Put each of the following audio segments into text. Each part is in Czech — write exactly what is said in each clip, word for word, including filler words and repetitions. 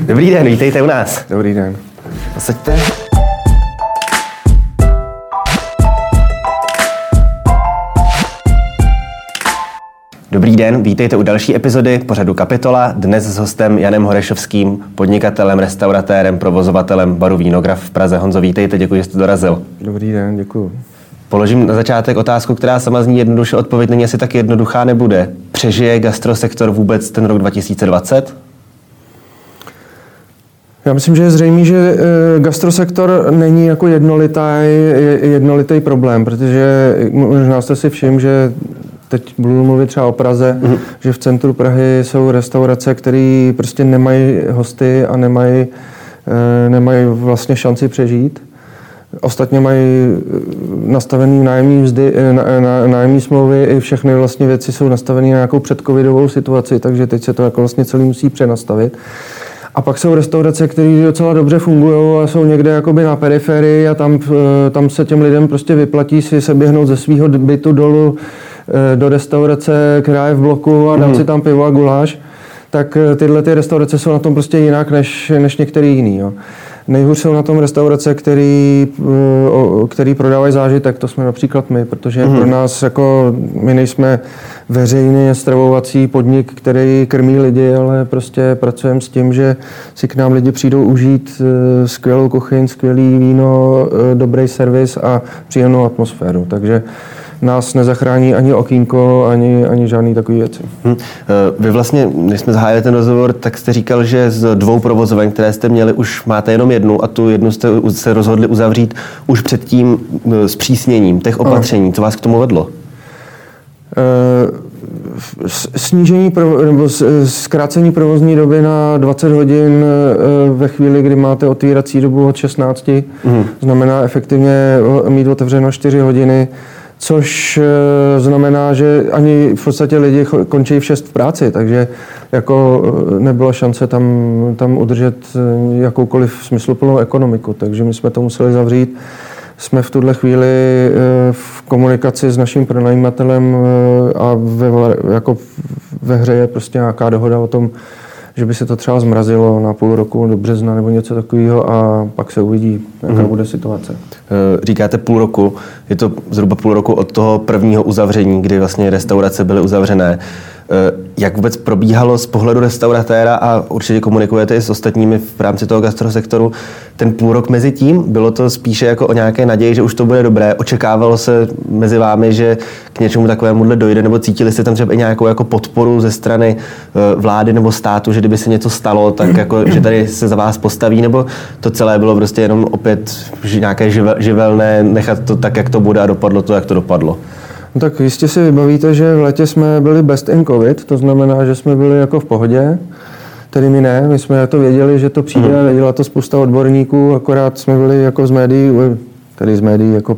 Dobrý den, vítejte u nás. Dobrý den. Nasaďte. Dobrý den, vítejte u další epizody pořadu Kapitola, dnes s hostem Janem Horešovským, podnikatelem, restauratérem, provozovatelem baru Vínograf v Praze. Honzo, vítejte, děkuji, že jste dorazil. Dobrý den, děkuji. Položím na začátek otázku, která sama zní jednoduše, odpověď není asi tak jednoduchá nebude. Přežije gastrosektor vůbec ten rok dva tisíce dvacet? Já myslím, že je zřejmé, že gastrosektor není jako jednolitý, jednolitý problém, protože možná jste si všimli, že teď budu mluvit třeba o Praze, mm. že v centru Prahy jsou restaurace, které prostě nemají hosty a nemají, nemají vlastně šanci přežít. Ostatně mají nastavené nájemní mzdy, nájemní smlouvy i všechny vlastně věci jsou nastavené na nějakou předcovidovou situaci, takže teď se to jako vlastně celý musí přenastavit. A pak jsou restaurace, které docela dobře fungují a jsou někde jakoby na periferii a tam, tam se těm lidem prostě vyplatí si se běhnout ze svého bytu dolů do restaurace, která je v bloku a dám mm. si tam pivo a guláš, tak tyhle ty restaurace jsou na tom prostě jinak než, než některý jiný. Jo. Nejhůř jsou na tom restaurace, který, který prodávají zážitek, to jsme například my, protože mm. pro nás jako, my nejsme veřejný stravovací podnik, který krmí lidi, ale prostě pracujeme s tím, že si k nám lidi přijdou užít skvělou kuchyň, skvělý víno, dobrý servis a příjemnou atmosféru, takže nás nezachrání ani okýnko, ani, ani žádný takový věci. Hmm. Vy vlastně, když jsme zahájili ten rozhovor, tak jste říkal, že z dvou provozoven, které jste měli, už máte jenom jednu a tu jednu jste se rozhodli uzavřít už před tím zpřísněním těch opatření. Co vás k tomu vedlo? Snížení provo- nebo zkrácení provozní doby na dvacet hodin ve chvíli, kdy máte otvírací dobu od šestnácti, hmm. znamená efektivně mít otevřeno čtyři hodiny, což znamená, že ani v podstatě lidi končí v šest v práci, takže jako nebyla šance tam, tam udržet jakoukoliv smysluplnou ekonomiku, takže my jsme to museli zavřít. Jsme v tuhle chvíli v komunikaci s naším pronajímatelem a ve, jako ve hře je prostě nějaká dohoda o tom, že by se to třeba zmrazilo na půl roku do března nebo něco takového a pak se uvidí, jaká mm. bude situace. Říkáte půl roku, je to zhruba půl roku od toho prvního uzavření, kdy vlastně restaurace byly uzavřené. Jak vůbec probíhalo z pohledu restauratéra a určitě komunikujete i s ostatními v rámci toho gastrosektoru, ten půl rok mezi tím, bylo to spíše jako o nějaké naději, že už to bude dobré, očekávalo se mezi vámi, že k něčemu takovémuhle dojde, nebo cítili jste tam třeba i nějakou jako podporu ze strany vlády nebo státu, že kdyby se něco stalo, tak jako, že tady se za vás postaví, nebo to celé bylo prostě jenom opět nějaké živelné, nechat to tak, jak to bude a dopadlo to, jak to dopadlo? No tak jistě si vybavíte, že v létě jsme byli best in covid, to znamená, že jsme byli jako v pohodě, tedy my ne, my jsme to věděli, že to přijde, mm. věděla to spousta odborníků, akorát jsme byli jako z médií, tedy z médií, jako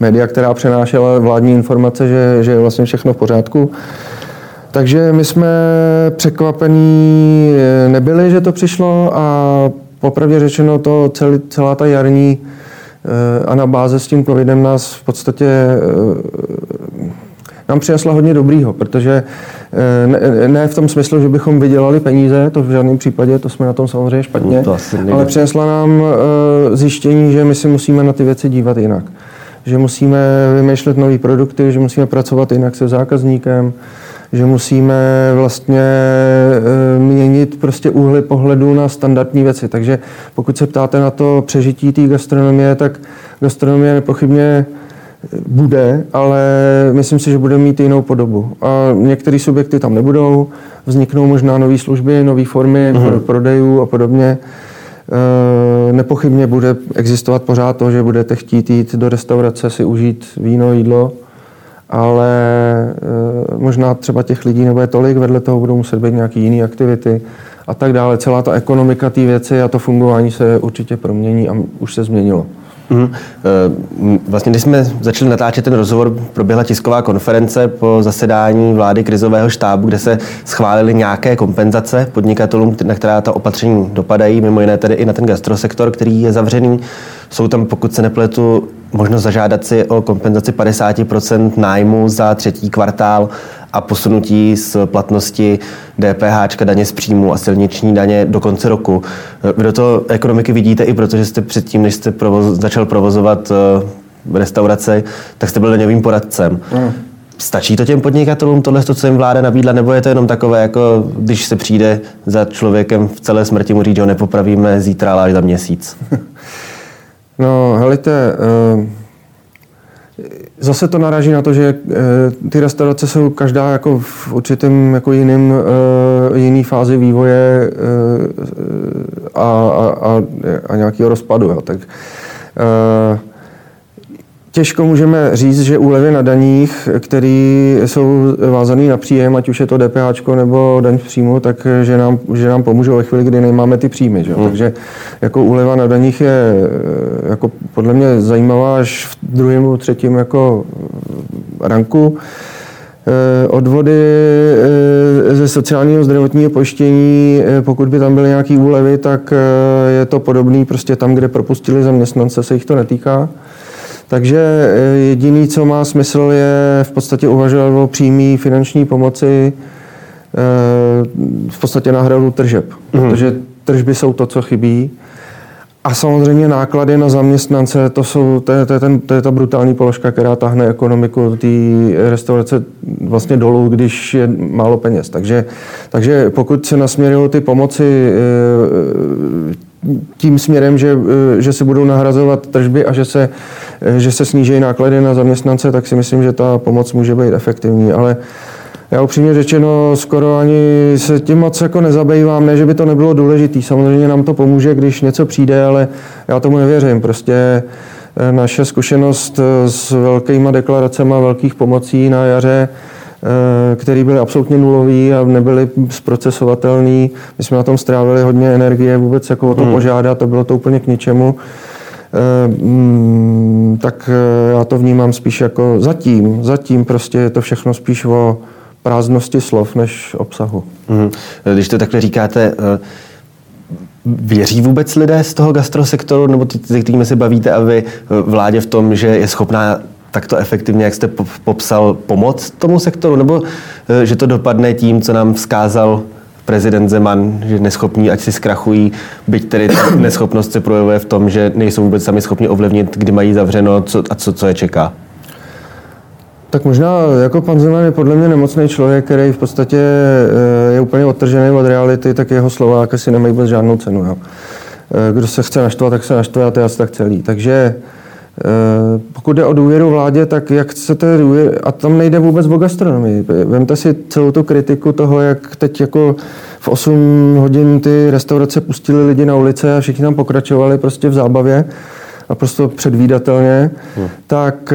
média, která přenášela vládní informace, že, že je vlastně všechno v pořádku. Takže my jsme překvapení nebyli, že to přišlo a popravdě řečeno to celý, celá ta jarní anabáze s tím covidem nás v podstatě nám přinesla hodně dobrýho, protože ne, ne v tom smyslu, že bychom vydělali peníze, to v žádném případě, to jsme na tom samozřejmě špatně, ale přinesla nám zjištění, že my si musíme na ty věci dívat jinak. Že musíme vymýšlet nové produkty, že musíme pracovat jinak se zákazníkem, že musíme vlastně měnit prostě úhly pohledu na standardní věci. Takže pokud se ptáte na to přežití té gastronomie, tak gastronomie nepochybně bude, ale myslím si, že bude mít jinou podobu. A některé subjekty tam nebudou, vzniknou možná nové služby, nové formy mm-hmm. prodejů a podobně. E, nepochybně bude existovat pořád to, že budete chtít jít do restaurace si užít víno, jídlo, ale e, možná třeba těch lidí nebude tolik, vedle toho budou muset být nějaké jiné aktivity a tak dále. Celá ta ekonomika té věci a to fungování se určitě promění a už se změnilo. Mm. Vlastně, když jsme začali natáčet ten rozhovor, proběhla tisková konference po zasedání vlády krizového štábu, kde se schválily nějaké kompenzace podnikatelům, na která ta opatření dopadají, mimo jiné tedy i na ten gastrosektor, který je zavřený. Jsou tam, pokud se nepletu, možnost zažádat si o kompenzaci padesát procent nájmu za třetí kvartál a posunutí z platnosti D P H, daně z příjmu a silniční daně do konce roku. Vy do toho ekonomiky vidíte i proto, že jste předtím, než jste provoz, začal provozovat restauraci, tak jste byl daňovým poradcem. Mm. Stačí to těm podnikatelům tohle, co jim vláda nabídla, nebo je to jenom takové, jako když se přijde za člověkem v celé smrti mu říct, že ho nepopravíme zítra, ale až za měsíc? No, helejte, zase to naráží na to, že ty restaurace jsou každá jako v určitém jako jiným, jiný fázi vývoje a, a, a nějakého rozpadu. Jo. Tak těžko můžeme říct, že úlevy na daních, které jsou vázané na příjem, ať už je to D P H nebo daň z příjmu, tak že nám, že nám pomůžou ve chvíli, kdy nemáme ty příjmy. Že? Hmm. Takže jako úleva na daních je jako podle mě zajímavá až v druhém, třetím jako ranku. Odvody ze sociálního zdravotního pojištění, pokud by tam byly nějaké úlevy, tak je to podobné. Prostě tam, kde propustili zaměstnance, se jich to netýká. Takže jediný, co má smysl, je v podstatě uvažovat o přímé finanční pomoci, v podstatě náhradu tržeb, mm. protože tržby jsou to, co chybí. A samozřejmě náklady na zaměstnance, to, jsou, to, je, to, je, ten, to je ta brutální položka, která tahne ekonomiku té restaurace vlastně dolů, když je málo peněz. Takže, takže pokud se nasměrují ty pomoci tím směrem, že, že se budou nahrazovat tržby a že se, že se sníží náklady na zaměstnance, tak si myslím, že ta pomoc může být efektivní. Ale já upřímně řečeno, skoro ani se tím moc jako nezabývám, ne, že by to nebylo důležité. Samozřejmě nám to pomůže, když něco přijde, ale já tomu nevěřím. Prostě naše zkušenost s velkýma deklaracema velkých pomocí na jaře, který byly absolutně nulový a nebyly zprocesovatelný. My jsme na tom strávili hodně energie, vůbec jako o to hmm. požádat, to bylo to úplně k ničemu. Tak já to vnímám spíš jako zatím, zatím prostě je to všechno spíš o prázdnosti slov než obsahu. Hmm. Když to takhle říkáte, věří vůbec lidé z toho gastrosektoru, nebo ty, se kterými se bavíte, a vy, vládě v tom, že je schopná tak to efektivně, jak jste popsal, pomoc tomu sektoru, nebo že to dopadne tím, co nám vzkázal prezident Zeman, že neschopní, ať si zkrachují, byť tedy ta neschopnost se projevuje v tom, že nejsou vůbec sami schopni ovlivnit, kdy mají zavřeno co, a co, co je čeká? Tak možná jako pan Zeman je podle mě nemocný člověk, který v podstatě je úplně odtržený od reality, tak jeho slova asi nemají vůbec žádnou cenu. Jo. Kdo se chce naštvat, tak se naštve, a to je asi tak celý. Takže pokud jde o důvěru vládě, tak jak chcete důvěru, a tam nejde vůbec o gastronomii. Vemte si celou tu kritiku toho, jak teď jako v osm hodin ty restaurace pustili lidi na ulice a všichni tam pokračovali prostě v zábavě a prostě předvídatelně, hmm. tak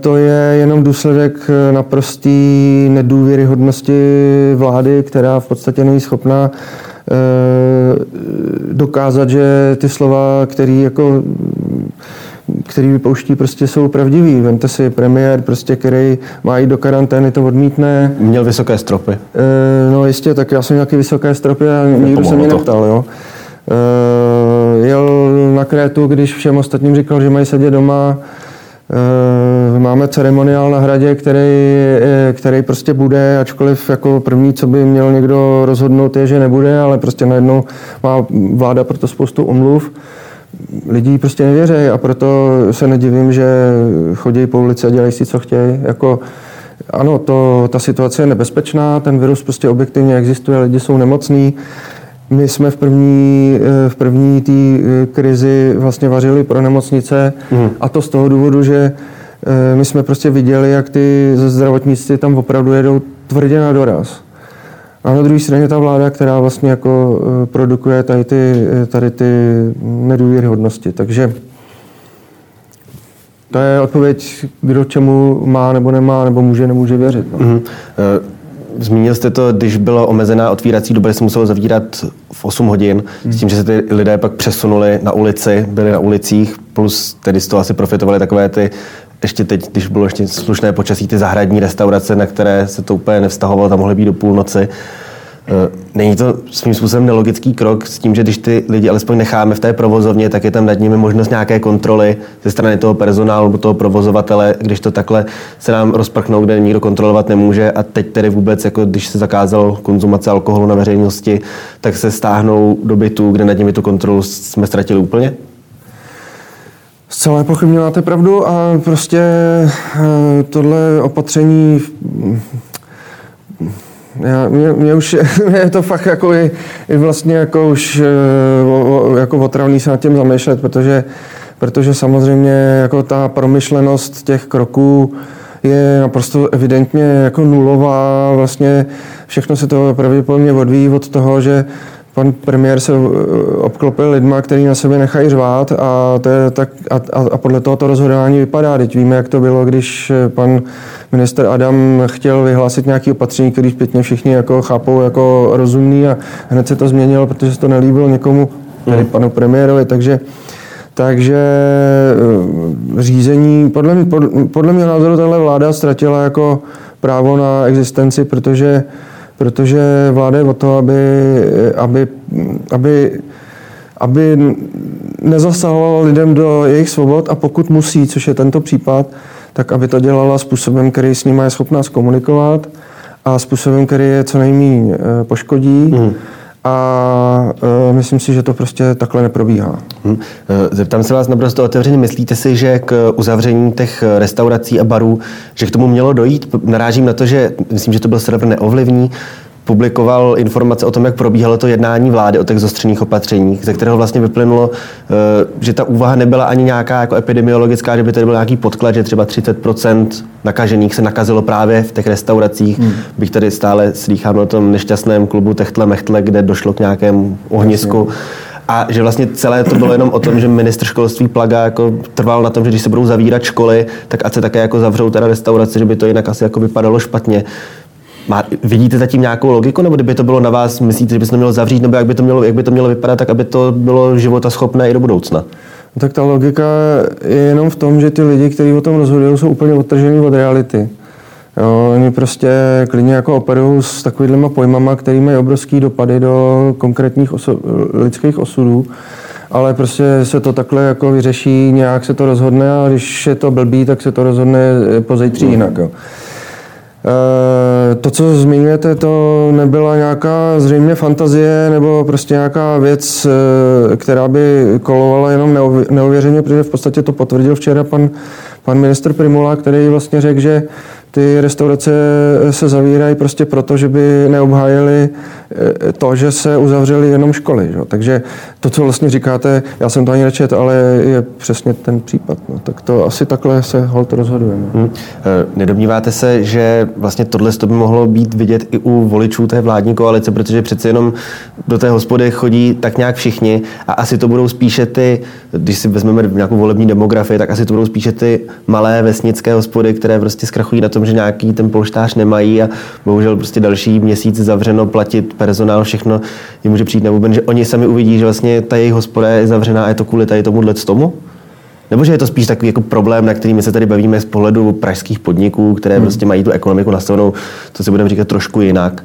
to je jenom důsledek naprostý nedůvěryhodnosti vlády, která v podstatě není schopná dokázat, že ty slova, které jako který vypouští, prostě jsou pravdivý. Vemte si premiér, prostě, který má jít do karantény, to odmítne. Měl vysoké stropy. E, no jistě, tak já jsem nějaký vysoké stropy a nikdo se mě neptal. Jo. E, jel na Krétu, když všem ostatním říkal, že mají sedět doma. E, máme ceremoniál na Hradě, který, který prostě bude, ačkoliv jako první, co by měl někdo rozhodnout, je, že nebude, ale prostě najednou má vláda proto spoustu omluv. Lidi prostě nevěří a proto se nedivím, že chodí po ulici a dělají si, co chtějí. Jako, ano, to, ta situace je nebezpečná, ten virus prostě objektivně existuje, lidi jsou nemocní. My jsme v první, v první té krizi vlastně vařili pro nemocnice mm. a to z toho důvodu, že my jsme prostě viděli, jak ty zdravotníci tam opravdu jedou tvrdě na doraz. A na druhé straně ta vláda, která vlastně jako produkuje tady ty, tady ty nedůvěryhodnosti. Takže to je odpověď, kdo čemu má nebo nemá, nebo může, nemůže věřit. No. Mm-hmm. Zmínil jste to, když byla omezená otvírací doba, se muselo zavírat v osm hodin, mm-hmm. s tím, že se ty lidé pak přesunuli na ulici, byli na ulicích, plus tedy z toho asi profitovali takové ty, ještě teď, když bylo ještě slušné počasí, ty zahradní restaurace, na které se to úplně nevztahovalo, tam mohly být do půlnoci. Není to svým způsobem nelogický krok s tím, že když ty lidi alespoň necháme v té provozovně, tak je tam nad nimi možnost nějaké kontroly ze strany toho personálu nebo toho provozovatele, když to takhle se nám rozprchnou, kde nikdo kontrolovat nemůže. A teď tedy vůbec, jako když se zakázalo konzumace alkoholu na veřejnosti, tak se stáhnou do bytu, kde nad nimi tu kontrolu jsme ztratili úplně? Zcela nepochybně máte pravdu a prostě tohle opatření... Já, mě, mě už mě je to fakt jako i, i vlastně jako už jako otravný se nad tím zamýšlet, protože, protože samozřejmě jako ta promyšlenost těch kroků je naprosto evidentně jako nulová. Vlastně všechno se to pravděpodobně odvíjí od toho, že pan premiér se obklopil lidma, kteří na sebe nechají řvát a, to je tak, a, a podle toho to rozhodování vypadá. Teď víme, jak to bylo, když pan minister Adam chtěl vyhlásit nějaké opatření, které zpětně všichni jako chápou jako rozumný a hned se to změnilo, protože se to nelíbilo někomu, tedy panu premiérovi. Takže, takže řízení, podle, mě, podle mého názoru tahle vláda ztratila jako právo na existenci, protože Protože vláda je o to, aby, aby, aby, aby nezasahovala lidem do jejich svobod a pokud musí, což je tento případ, tak aby to dělala způsobem, který s nima je schopná zkomunikovat a způsobem, který je co nejméně poškodí. Hmm. A myslím si, že to prostě takhle neprobíhá. Hmm. Zeptám se vás naprosto otevřeně. Myslíte si, že k uzavření těch restaurací a barů, že k tomu mělo dojít? Narážím na to, že myslím, že to byl server Neovlivní, publikoval informace o tom, jak probíhalo to jednání vlády o těch zostřených opatřeních, ze kterého vlastně vyplynulo, že ta úvaha nebyla ani nějaká jako epidemiologická, že by tady byl nějaký podklad, že třeba třicet procent nakažených se nakazilo právě v těch restauracích. Hmm. Bych tady stále slýchám o tom nešťastném klubu Techtle Mechtle, kde došlo k nějakému ohnisku. A že vlastně celé to bylo jenom o tom, že ministr školství Plaga jako trval na tom, že když se budou zavírat školy, tak ať se také jako zavřou teda restaurace, že by to jinak asi jako vypadalo špatně. Má, vidíte zatím nějakou logiku, nebo kdyby to bylo na vás, myslíte, že by se to mělo zavřít, nebo jak by to mělo, jak by to mělo vypadat, tak aby to bylo životaschopné i do budoucna? Tak ta logika je jenom v tom, že ty lidi, kteří o tom rozhodují, jsou úplně odtržení od reality. Jo, oni prostě klidně jako operují s takovýhlema pojmama, který mají obrovský dopady do konkrétních oso- lidských osudů, ale prostě se to takhle jako vyřeší, nějak se to rozhodne a když je to blbý, tak se to rozhodne pozejtří jinak. Jo. To, co zmiňujete, to nebyla nějaká zřejmě fantazie nebo prostě nějaká věc, která by kolovala jenom neověřeně, protože v podstatě to potvrdil včera pan, pan ministr Primula, který vlastně řekl, že ty restaurace se zavírají prostě proto, že by neobhájili to, že se uzavřely jenom školy. Že? Takže to, co vlastně říkáte, já jsem to ani nečet, ale je přesně ten případ. No. Tak to asi takhle se holt rozhodujeme. Hmm. Nedomníváte se, že vlastně tohle by mohlo být vidět i u voličů té vládní koalice, protože přece jenom do té hospody chodí tak nějak všichni a asi to budou spíše ty, když si vezmeme nějakou volební demografii, tak asi to budou spíše ty malé vesnické hospody, které prostě zkrachují na tom, že nějaký ten polštář nemají a bohužel prostě další měsíc zavřeno, platit personál, všechno jim může přijít na buben, že oni sami uvidí, že vlastně ta jejich hospoda je zavřená a je to kvůli tady tomuhle tomu? Nebo že je to spíš takový jako problém, na který my se tady bavíme z pohledu pražských podniků, které hmm. prostě mají tu ekonomiku nastavenou, co si budeme říkat, trošku jinak?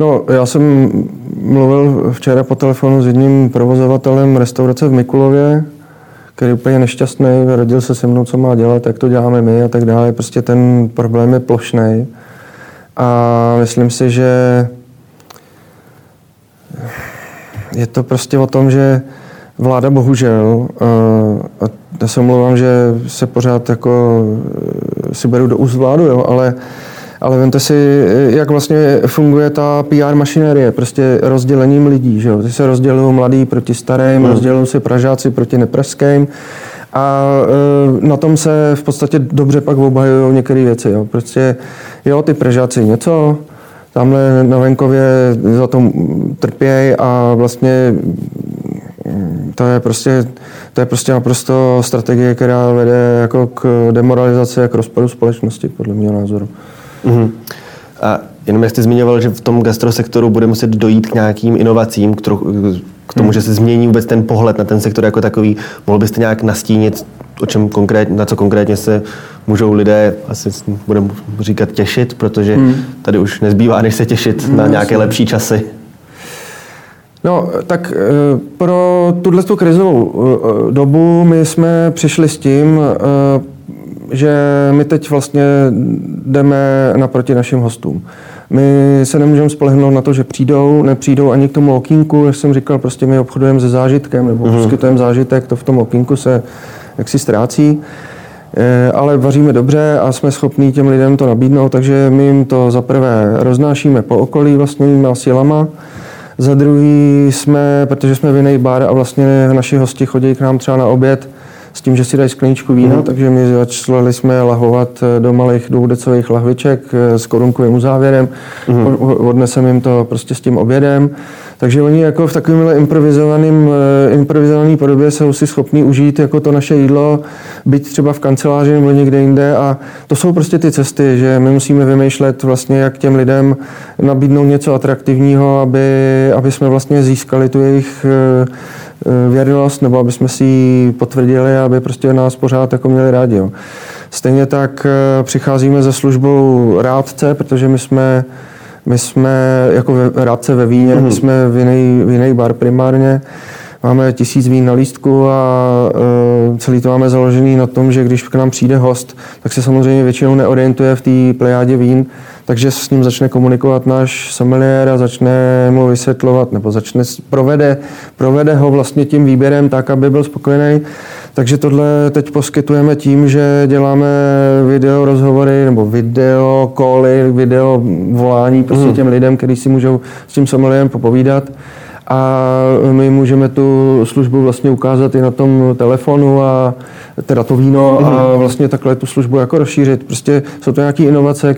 No, já jsem mluvil včera po telefonu s jedním provozovatelem restaurace v Mikulově, který je úplně nešťastný, rodil se se mnou, co má dělat, jak to děláme my a tak dále. Prostě ten problém je plošný. A myslím si, že je to prostě o tom, že vláda bohužel, a já se omlouvám, že se pořád jako si beru do úst vládu, jo, ale, ale vemte si, jak vlastně funguje ta P R mašinérie, prostě rozdělením lidí, že jo. Ty se rozdělují mladí proti starým, hmm. rozdělují se Pražáci proti nepražským a e, na tom se v podstatě dobře pak obhajují některé věci, jo. Prostě, jo, ty Pražáci něco, tamhle na venkově za to trpějí a vlastně to je prostě, to je prostě naprosto strategie, která vede jako k demoralizaci a k rozpadu společnosti, podle mého názoru. Uhum. A jenom jak jste zmiňoval, že v tom gastrosektoru bude muset dojít k nějakým inovacím, k, tro, k tomu, že se změní vůbec ten pohled na ten sektor jako takový, mohl byste nějak nastínit, o čem konkrétně, na co konkrétně se můžou lidé, asi budeme říkat, těšit, protože hmm. tady už nezbývá, než se těšit hmm, na nějaké jasný. lepší časy. No, tak pro tuto krizovou dobu my jsme přišli s tím, že my teď vlastně jdeme naproti našim hostům. My se nemůžeme spolehnout na to, že přijdou, nepřijdou ani k tomu okýnku, jak jsem říkal, prostě my obchodujeme se zážitkem, nebo mm-hmm. poskytujeme zážitek, to v tom okýnku se jaksi ztrácí. Ale vaříme dobře a jsme schopní těm lidem to nabídnout, takže my jim to zaprvé roznášíme po okolí vlastníma silama. Za druhý jsme, protože jsme vinný bar a vlastně naši hosti chodí k nám třeba na oběd s tím, že si dají skleničku vína, mm. takže my začali jsme lahovat do malých dvoudecových lahviček s korunkovým uzávěrem, mm. odneseme jim to prostě s tím obědem. Takže oni jako v takovémhle improvizovaném improvizované podobě jsou si schopní užít jako to naše jídlo, byť třeba v kanceláři nebo někde jinde, a to jsou prostě ty cesty, že my musíme vymýšlet vlastně, jak těm lidem nabídnout něco atraktivního, aby, aby jsme vlastně získali tu jejich věrnost, nebo aby jsme si ji potvrdili, aby prostě nás pořád jako měli rádi. Jo. Stejně tak přicházíme ze službou rádce, protože my jsme My jsme jako ve, rádce ve víně, mm-hmm. my jsme vinný, vinný bar primárně, máme tisíc vín na lístku a e, celý to máme založený na tom, že když k nám přijde host, tak se samozřejmě většinou neorientuje v té plejádě vín, takže s ním začne komunikovat náš sommelier a začne mu vysvětlovat, nebo začne provede, provede ho vlastně tím výběrem tak, aby byl spokojený. Takže tohle teď poskytujeme tím, že děláme video rozhovory nebo video cally, video volání prostě těm lidem, kteří si můžou s tím sommelierem popovídat. A my můžeme tu službu vlastně ukázat i na tom telefonu, a teda to víno, a vlastně takhle tu službu jako rozšířit. Prostě jsou to nějaké inovace,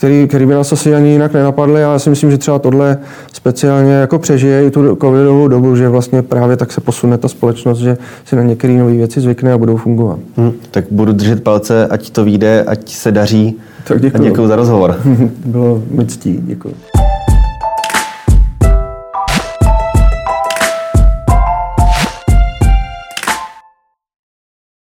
které by nás asi ani jinak nenapadly, a já si myslím, že třeba tohle speciálně jako přežije i tu covidovou dobu, že vlastně právě tak se posune ta společnost, že si na některé nové věci zvykne a budou fungovat. Hmm, tak budu držet palce, ať to vyjde, ať se daří. Tak děkuju. A děkuju za rozhovor. Bylo mi ctí, děkuju.